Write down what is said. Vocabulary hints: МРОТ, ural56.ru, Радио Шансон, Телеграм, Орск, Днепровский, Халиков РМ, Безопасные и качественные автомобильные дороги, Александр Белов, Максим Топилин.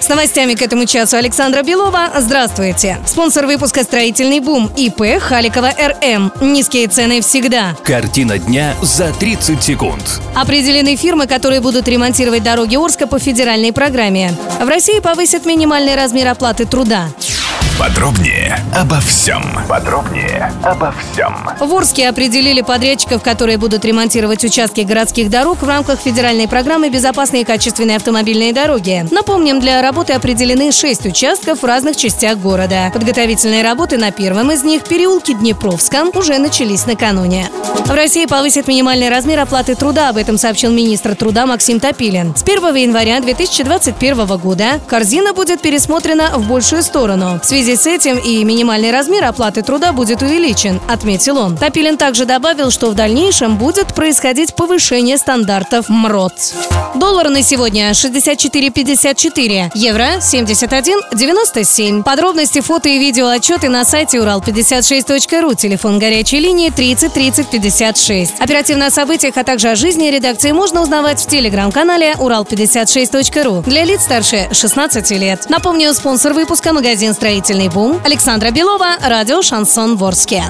С новостями к этому часу Александра Белова. Здравствуйте. Спонсор выпуска «Строительный бум» ИП Халикова РМ. Низкие цены всегда. Картина дня за 30 секунд. Определены фирмы, которые будут ремонтировать дороги Орска по федеральной программе. В России повысят минимальный размер оплаты труда. Подробнее обо всем. В Орске определили подрядчиков, которые будут ремонтировать участки городских дорог в рамках федеральной программы «Безопасные и качественные автомобильные дороги». Напомним, для работы определены 6 участков в разных частях города. Подготовительные работы на первом из них, переулке Днепровском, уже начались накануне. В России повысят минимальный размер оплаты труда. Об этом сообщил министр труда Максим Топилин. С 1 января 2021 года корзина будет пересмотрена в большую сторону. В связи с этим и минимальный размер оплаты труда будет увеличен, отметил он. Топилин также добавил, что в дальнейшем будет происходить повышение стандартов МРОТ. Доллар на сегодня 64,54, евро 71,97. Подробности, фото и видеоотчеты на сайте ural56.ru, телефон горячей линии 30 30 56. Оперативно о событиях, а также о жизни редакции можно узнавать в телеграм-канале ural56.ru для лиц старше 16 лет. Напомню, спонсор выпуска — магазин «Строительный бум». Александра Белова, радио «Шансон» в Орске.